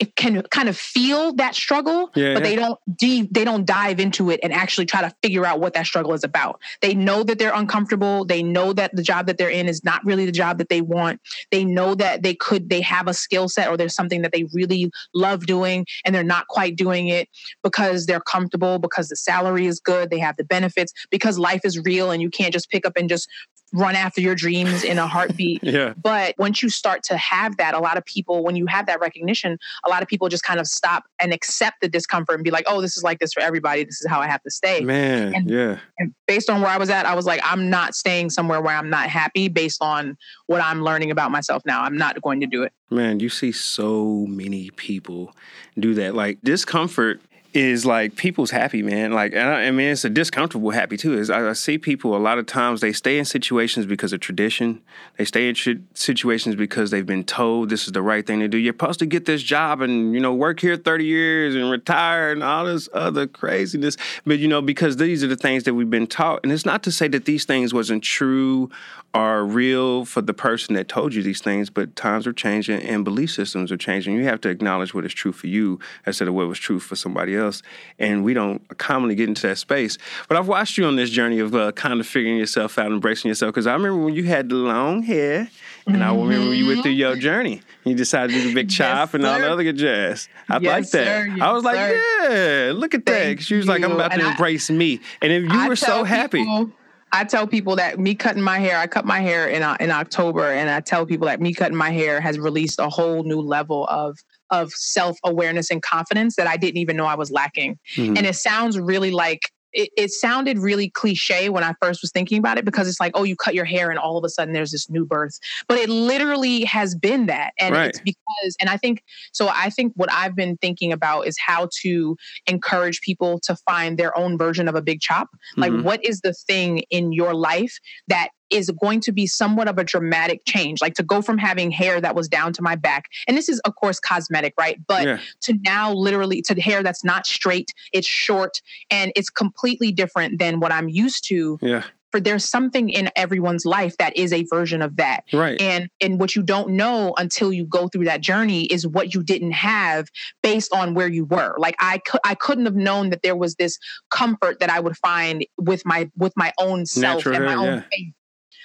it can kind of feel that struggle, yeah, but yeah. they don't de- they don't dive into it and actually try to figure out what that struggle is about. They know that they're uncomfortable. They know that the job that they're in is not really the job that they want. They know that they could, they have a skill set or there's something that they really love doing and they're not quite doing it because they're comfortable, because the salary is good, they have the benefits, because life is real and you can't just pick up and just run after your dreams in a heartbeat. yeah. But once you start to have that, a lot of people, when you have that recognition, a lot of people just kind of stop and accept the discomfort and be like, oh, this is like this for everybody. This is how I have to stay. Man, and, yeah. And based on where I was at, I was like, I'm not staying somewhere where I'm not happy based on what I'm learning about myself now. I'm not going to do it. Man, you see so many people do that. Like, discomfort is like people's happy, man. Like, I mean, it's a discomfortable happy too. Is I see people a lot of times they stay in situations because of tradition. They stay in tr- situations because they've been told this is the right thing to do. You're supposed to get this job and, you know, work here thirty years and retire and all this other craziness. But, you know, because these are the things that we've been taught. And it's not to say that these things wasn't true are real for the person that told you these things, but times are changing and belief systems are changing. You have to acknowledge what is true for you instead of what was true for somebody else. And we don't commonly get into that space. But I've watched you on this journey of uh, kind of figuring yourself out, embracing yourself, because I remember when you had the long hair and mm-hmm. I remember when you went through your journey. You decided to do the big chop yes, and all the other good jazz. I yes, like that. Sir, yes, I was like, sir. yeah, look at Thank that. She was you. like, I'm about and to I, embrace me. And if you I were so happy. People, I tell people that me cutting my hair, I cut my hair in uh, in October, and I tell people that me cutting my hair has released a whole new level of of self-awareness and confidence that I didn't even know I was lacking. Mm-hmm. And it sounds really like, it, it sounded really cliche when I first was thinking about it, because it's like, oh, you cut your hair and all of a sudden there's this new birth. But it literally has been that. And right. it's because, and I think, so I think what I've been thinking about is how to encourage people to find their own version of a big chop. Like, mm-hmm. what is the thing in your life that is going to be somewhat of a dramatic change, like to go from having hair that was down to my back. And this is, of course, cosmetic, right? But yeah. to now literally to hair that's not straight, it's short, and it's completely different than what I'm used to. Yeah. For there's something in everyone's life that is a version of that. Right. And and what you don't know until you go through that journey is what you didn't have based on where you were. Like, I, cu- I couldn't have known that there was this comfort that I would find with my, with my own self Natural and my hair, own yeah. faith.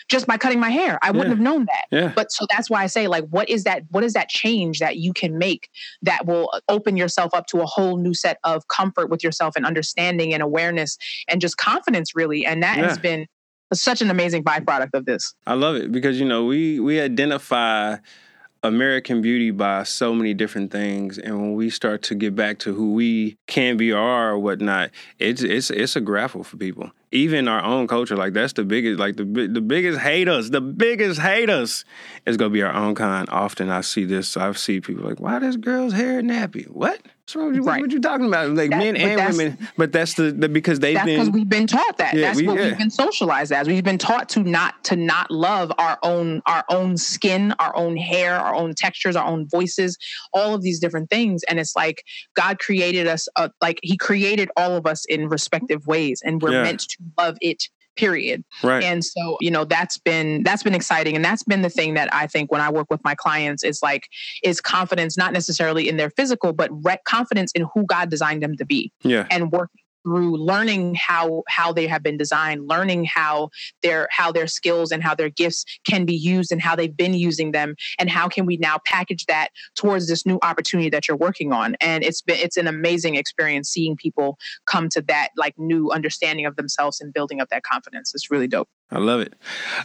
Just by cutting my hair, I wouldn't yeah. have known that. Yeah. But so that's why I say, like, what is that? What is that change that you can make that will open yourself up to a whole new set of comfort with yourself and understanding and awareness and just confidence, really? And that yeah. has been such an amazing byproduct of this. I love it because, you know, we we identify American beauty by so many different things. And when we start to get back to who we can be or are or whatnot, it's it's it's a grapple for people. Even our own culture, like that's the biggest, like the the biggest haters, the biggest haters is going to be our own kind. Often I see this, I've seen people like, why this girl's hair nappy? What? What's wrong with you? Right. What are you talking about? Like that, men and women, but that's the, the because they've that's been. That's because we've been taught that. Yeah, that's we, what yeah. we've been socialized as. We've been taught to not to not love our own our own skin, our own hair, our own textures, our own voices, all of these different things. And it's like God created us, uh, like He created all of us in respective ways, and we're yeah. meant to love it, period. Right. And so, you know, that's been, that's been exciting. And that's been the thing that I think when I work with my clients is like, is confidence, not necessarily in their physical, but re- confidence in who God designed them to be. Yeah. And working through learning how, how they have been designed, learning how their, how their skills and how their gifts can be used and how they've been using them. And how can we now package that towards this new opportunity that you're working on? And it's been, it's an amazing experience seeing people come to that like new understanding of themselves and building up that confidence. It's really dope. I love it.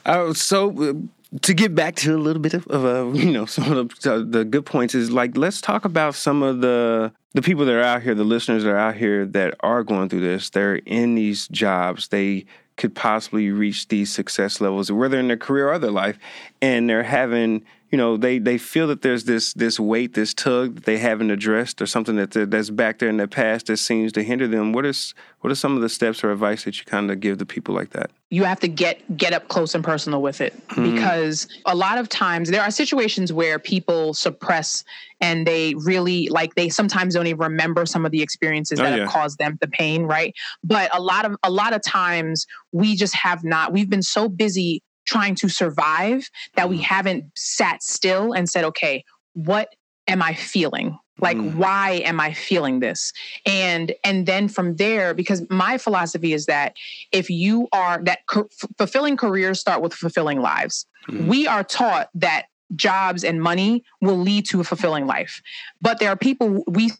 Uh, so uh, to get back to a little bit of, of uh, you know, some of the, uh, the good points is like, let's talk about some of the, the people that are out here, the listeners that are out here that are going through this. They're in these jobs. They could possibly reach these success levels, whether in their career or their life, and they're having you know, they, they feel that there's this this weight, this tug that they haven't addressed, or something that that's back there in their past that seems to hinder them. What is what are some of the steps or advice that you kind of give to people like that? You have to get get up close and personal with it, mm-hmm. because a lot of times there are situations where people suppress and they really, like, they sometimes don't even remember some of the experiences that oh, yeah. have caused them the pain, right? But a lot of a lot of times we just have not, we've been so busy trying to survive that we haven't sat still and said, okay, what am I feeling? Like, mm. why am I feeling this? And, and then from there, because my philosophy is that if you are that co- fulfilling careers start with fulfilling lives, mm. we are taught that jobs and money will lead to a fulfilling life. But there are people, we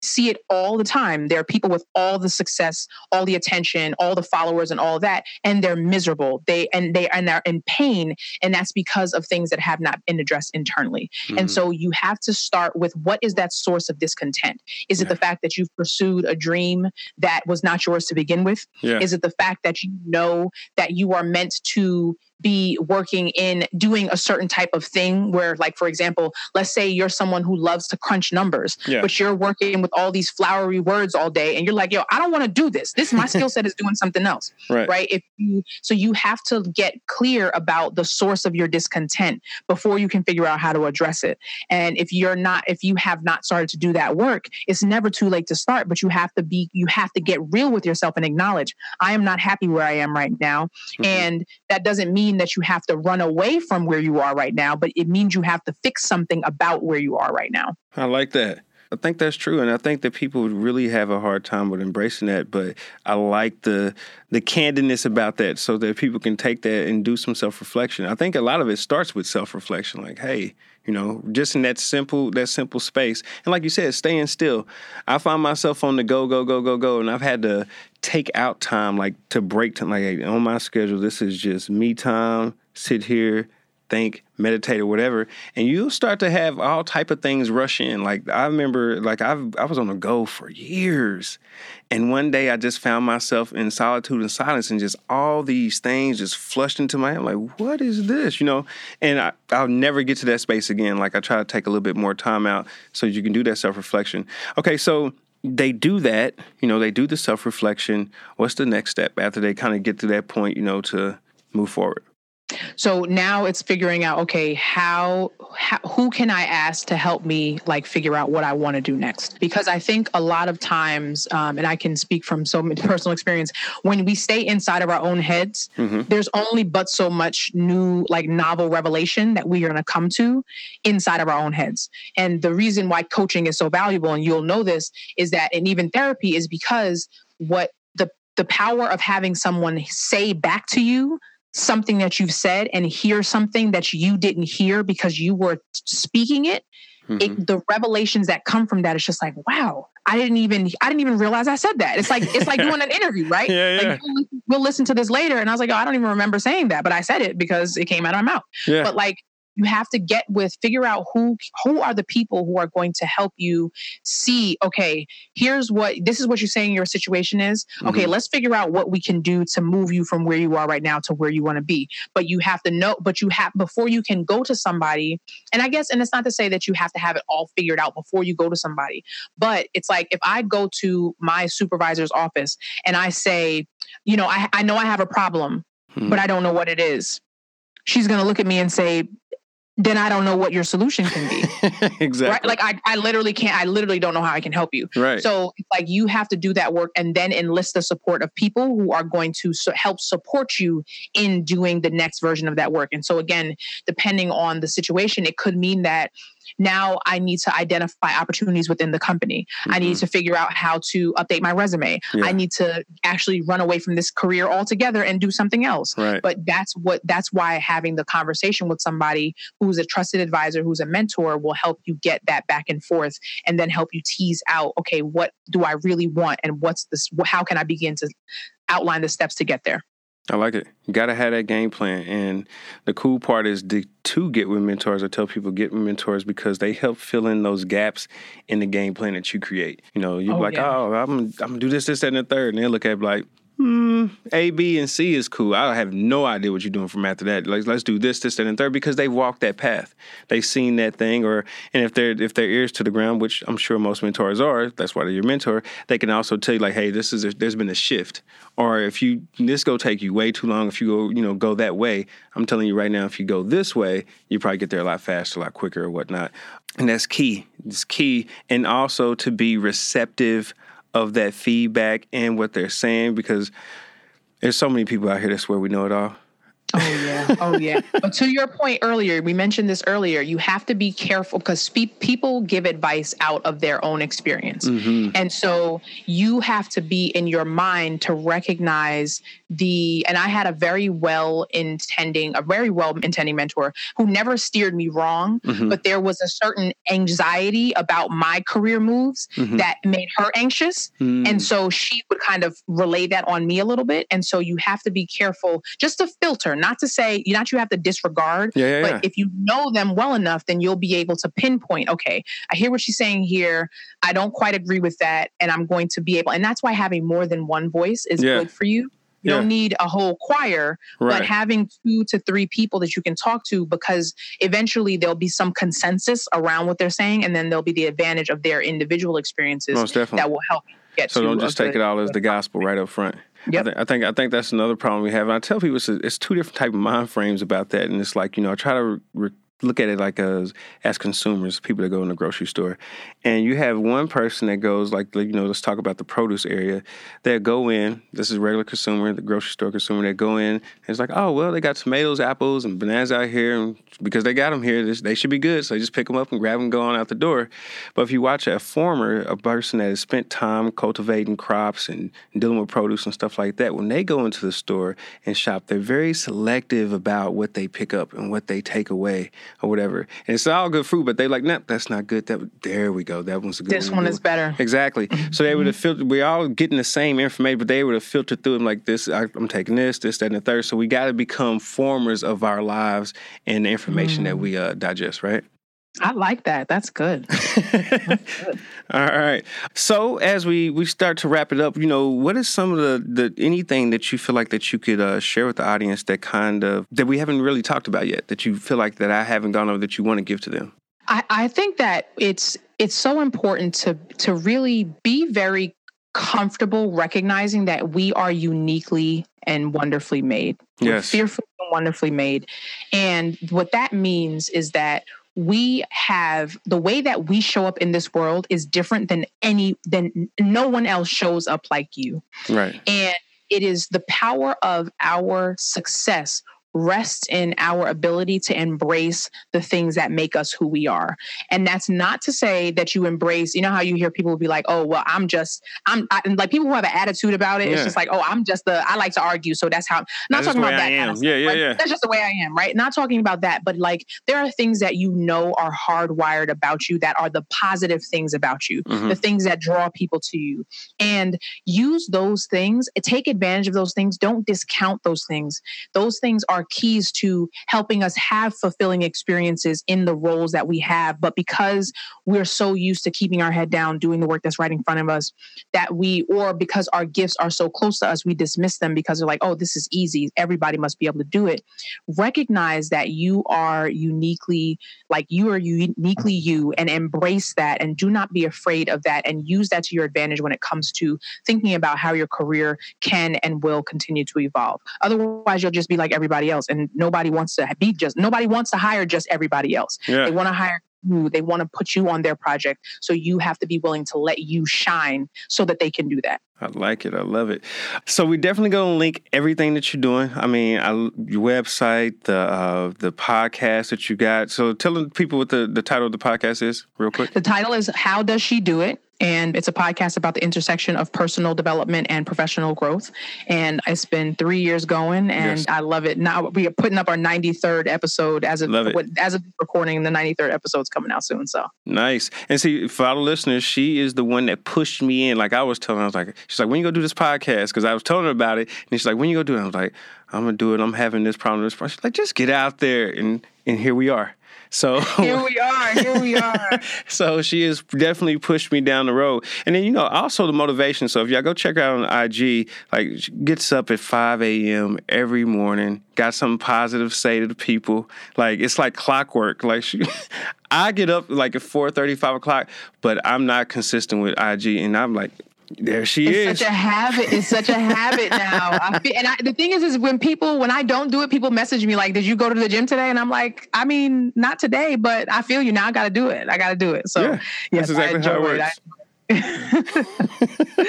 see it all the time. There are people with all the success, all the attention, all the followers and all that, and they're miserable. They and they and they're in pain, and that's because of things that have not been addressed internally. Mm-hmm. And so you have to start with, what is that source of discontent? Is yeah. it the fact that you've pursued a dream that was not yours to begin with? Yeah. Is it the fact that you know that you are meant to be working in doing a certain type of thing where, like, for example, let's say you're someone who loves to crunch numbers, yeah. but you're working with all these flowery words all day. And you're like, yo, I don't want to do this. This, my skill set is doing something else. Right. right. If you, so you have to get clear about the source of your discontent before you can figure out how to address it. And if you're not, if you have not started to do that work, it's never too late to start, but you have to be, you have to get real with yourself and acknowledge, I am not happy where I am right now. Mm-hmm. And that doesn't mean that you have to run away from where you are right now, but it means you have to fix something about where you are right now. I like that. I think that's true. And I think that people really have a hard time with embracing that. But I like the the candidness about that, so that people can take that and do some self-reflection. I think a lot of it starts with self-reflection, like, hey, you know, just in that simple that simple space. And like you said, staying still. I find myself on the go, go, go, go, go. And I've had to take out time, like, to break time, like, hey, on my schedule, this is just me time, sit here, think, meditate, or whatever, and you'll start to have all type of things rush in. Like, I remember, like, I've, I was on the go for years, and one day I just found myself in solitude and silence, and just all these things just flushed into my head. I'm like, what is this? You know, and I, I'll never get to that space again. Like, I try to take a little bit more time out so you can do that self-reflection. Okay, so they do that, you know, they do the self-reflection. What's the next step after they kind of get to that point, you know, to move forward? So now it's figuring out, okay, how, how, who can I ask to help me, like, figure out what I want to do next? Because I think a lot of times, um, and I can speak from so much personal experience, when we stay inside of our own heads, mm-hmm. there's only but so much new, like, novel revelation that we are going to come to inside of our own heads. And the reason why coaching is so valuable, and you'll know this, is that, and even therapy, is because what the the power of having someone say back to you something that you've said, and hear something that you didn't hear because you were speaking it, mm-hmm. it, the revelations that come from that, it's just like, wow, I didn't even, I didn't even realize I said that. It's like, it's like doing an interview, right? Yeah, yeah. Like, we'll, we'll listen to this later. And I was like, oh, I don't even remember saying that, but I said it because it came out of my mouth. Yeah. But, like, you have to get with, figure out who, who are the people who are going to help you see, okay, here's what, this is what you're saying your situation is. Okay, mm-hmm. let's figure out what we can do to move you from where you are right now to where you want to be. But you have to know, but you have, before you can go to somebody, and I guess, and it's not to say that you have to have it all figured out before you go to somebody, but it's like, if I go to my supervisor's office and I say, you know, I, I know I have a problem, mm-hmm. but I don't know what it is. She's going to look at me and say, then I don't know what your solution can be. Exactly. Right? Like, I, I literally can't, I literally don't know how I can help you. Right. So, like, you have to do that work and then enlist the support of people who are going to so help support you in doing the next version of that work. And so, again, depending on the situation, it could mean that now I need to identify opportunities within the company. Mm-hmm. I need to figure out how to update my resume. Yeah. I need to actually run away from this career altogether and do something else. Right. But that's what, that's why having the conversation with somebody who's a trusted advisor, who's a mentor, will help you get that back and forth, and then help you tease out, okay, what do I really want? And what's this, how can I begin to outline the steps to get there? I like it. You got to have that game plan. And the cool part is the, to get with mentors. I tell people, get with mentors because they help fill in those gaps in the game plan that you create. You know, you're oh, like, yeah. oh, I'm, I'm going to do this, this, that, and the third. And they'll look at it like, mm, A, B, and C is cool. I have no idea what you're doing from after that. Like, let's do this, this, that, and third, because they've walked that path. They've seen that thing, or and if they're if their ears to the ground, which I'm sure most mentors are, that's why they're your mentor. They can also tell you like, hey, this is a, there's been a shift, or if you this go take you way too long. If you go, you know, go that way, I'm telling you right now, if you go this way, you probably get there a lot faster, a lot quicker, or whatnot. And that's key. It's key, and also to be receptive of that feedback and what they're saying, because there's so many people out here that swear we know it all. Oh, yeah. Oh, yeah. But to your point earlier, we mentioned this earlier, you have to be careful because spe- people give advice out of their own experience. Mm-hmm. And so you have to be in your mind to recognize the, and I had a very well-intending, a very well-intending mentor who never steered me wrong, mm-hmm. but there was a certain anxiety about my career moves mm-hmm. that made her anxious. Mm-hmm. And so she would kind of relay that on me a little bit. And so you have to be careful just to filter. Not to say, not you have to disregard, yeah, yeah, but yeah. if you know them well enough, then you'll be able to pinpoint, okay, I hear what she's saying here. I don't quite agree with that. And I'm going to be able, and that's why having more than one voice is yeah. good for you. You yeah. don't need a whole choir, right. but having two to three people that you can talk to, because eventually there'll be some consensus around what they're saying. And then there'll be the advantage of their individual experiences that will help get so to. So don't just take good, it all as the gospel right up front. Yep. I, th- I think I think that's another problem we have. And I tell people it's, a, it's two different type of mind frames about that. And it's like, you know, I try to re- look at it like as, as consumers, people that go in the grocery store. And you have one person that goes like, you know, let's talk about the produce area. They go in. This is regular consumer, the grocery store consumer. They go in. And it's like, oh, well, they got tomatoes, apples, and bananas out here. And because they got them here, this, they should be good. So they just pick them up and grab them and go on out the door. But if you watch a farmer, a person that has spent time cultivating crops and dealing with produce and stuff like that, when they go into the store and shop, they're very selective about what they pick up and what they take away. Or whatever. And it's all good food, but they like, nah, that's not good. That There we go. That one's a good this one. This one is better. Exactly. So they would have filtered. We're all getting the same information, but they would have filtered through them like this. I, I'm taking this, this, that, and the third. So we got to become formers of our lives and the information mm. that we uh, digest, right? I like that. That's good. That's good. All right. So as we, we start to wrap it up, you know, what is some of the, the anything that you feel like that you could uh, share with the audience that kind of that we haven't really talked about yet, that you feel like that I haven't gone over that you want to give to them? I, I think that it's it's so important to to really be very comfortable recognizing that we are uniquely and wonderfully made. Yes. We're fearfully and wonderfully made. And what that means is that we have the way that we show up in this world is different than any than no one else shows up like you. Right. And it is the power of our success rests in our ability to embrace the things that make us who we are. And that's not to say that you embrace, you know how you hear people be like, oh, well, I'm just, I'm I, like people who have an attitude about it. Yeah. It's just like, oh, I'm just the, I like to argue. So that's how, I'm not that's talking about that. Kind of stuff, yeah, yeah, right? yeah. That's just the way I am, right? Not talking about that, but like there are things that you know are hardwired about you that are the positive things about you, mm-hmm. the things that draw people to you. And use those things, take advantage of those things. Don't discount those things. Those things are keys to helping us have fulfilling experiences in the roles that we have. But because we're so used to keeping our head down, doing the work that's right in front of us, that we, or because our gifts are so close to us, we dismiss them because they're like, oh, this is easy. Everybody must be able to do it. Recognize that you are uniquely, like you are uniquely you, and embrace that and do not be afraid of that and use that to your advantage when it comes to thinking about how your career can and will continue to evolve. Otherwise, you'll just be like everybody else. And nobody wants to be just, nobody wants to hire just everybody else. Yeah. They want to hire you. They want to put you on their project. So you have to be willing to let you shine so that they can do that. I like it. I love it. So we definitely going to link everything that you're doing. I mean, I, your website, the uh, the podcast that you got. So tell the people what the, the title of the podcast is real quick. The title is How Does She Do It? And it's a podcast about the intersection of personal development and professional growth. And it's been three years going, and yes. I love it. Now we are putting up our ninety-third episode as of as of recording. The ninety-third episode's coming out soon. So nice. And see, for our listeners, she is the one that pushed me in. Like I was telling her, I was like, she's like, when you gonna do this podcast? Because I was telling her about it, and she's like, when you gonna do it? I was like, I'm gonna do it. I'm having this problem. This problem. She's like, just get out there, and and here we are. So here we are. Here we are. So she has definitely pushed me down the road. And then, you know, also the motivation. So if y'all go check her out on I G, like she gets up at five a.m. every morning, got something positive to say to the people. Like it's like clockwork. Like she, I get up like at four thirty, five o'clock, but I'm not consistent with I G. And I'm like, there she it's is. It's such a habit. It's such a habit now. I feel, and I, the thing is, is when people, when I don't do it, people message me like, did you go to the gym today? And I'm like, I mean, not today, but I feel you now. I got to do it. I got to do it. So yeah, yes, that's exactly how it works. It. I,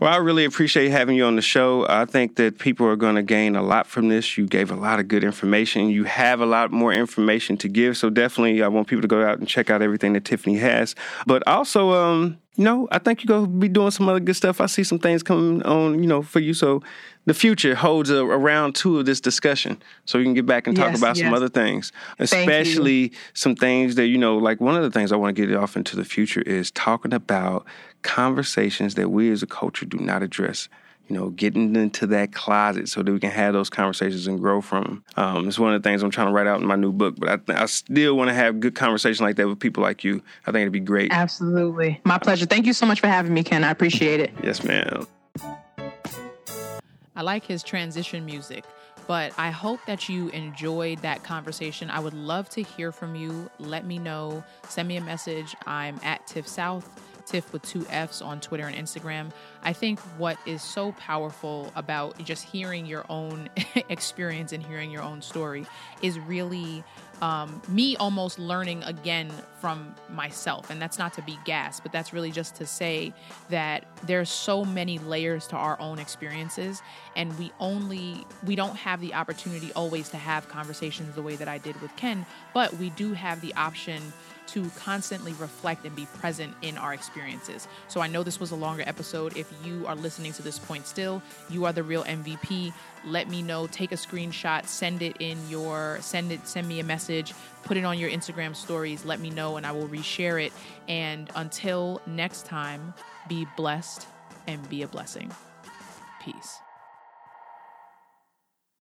Well, I really appreciate having you on the show. I think that people are going to gain a lot from this. You gave a lot of good information. You have a lot more information to give. So definitely I want people to go out and check out everything that Tiffany has. But also, um, you know, I think you're going to be doing some other good stuff. I see some things coming on, you know, for you. So the future holds a, a round two of this discussion. So we can get back and talk yes, about yes. some other things, especially some things that, you know, like one of the things I want to get off into the future is talking about conversations that we as a culture do not address, you know, getting into that closet so that we can have those conversations and grow from them. Um, it's one of the things I'm trying to write out in my new book, but I, th- I still want to have good conversation like that with people like you. I think it'd be great. Absolutely. My pleasure. Thank you so much for having me, Ken. I appreciate it. Yes, ma'am. I like his transition music. But I hope that you enjoyed that conversation. I would love to hear from you. Let me know. Send me a message. I'm at Tiff South, Tiff with two F's on Twitter and Instagram. I think what is so powerful about just hearing your own experience and hearing your own story is really um, me almost learning again from myself. And that's not to be gassed, but that's really just to say that there's so many layers to our own experiences. And we only, we don't have the opportunity always to have conversations the way that I did with Ken, but we do have the option to constantly reflect and be present in our experiences. So I know this was a longer episode. If you are listening to this point still, you are the real M V P. Let me know, take a screenshot, send it in your, send it, send me a message, put it on your Instagram stories, let me know, and I will reshare it. And until next time, be blessed and be a blessing. Peace.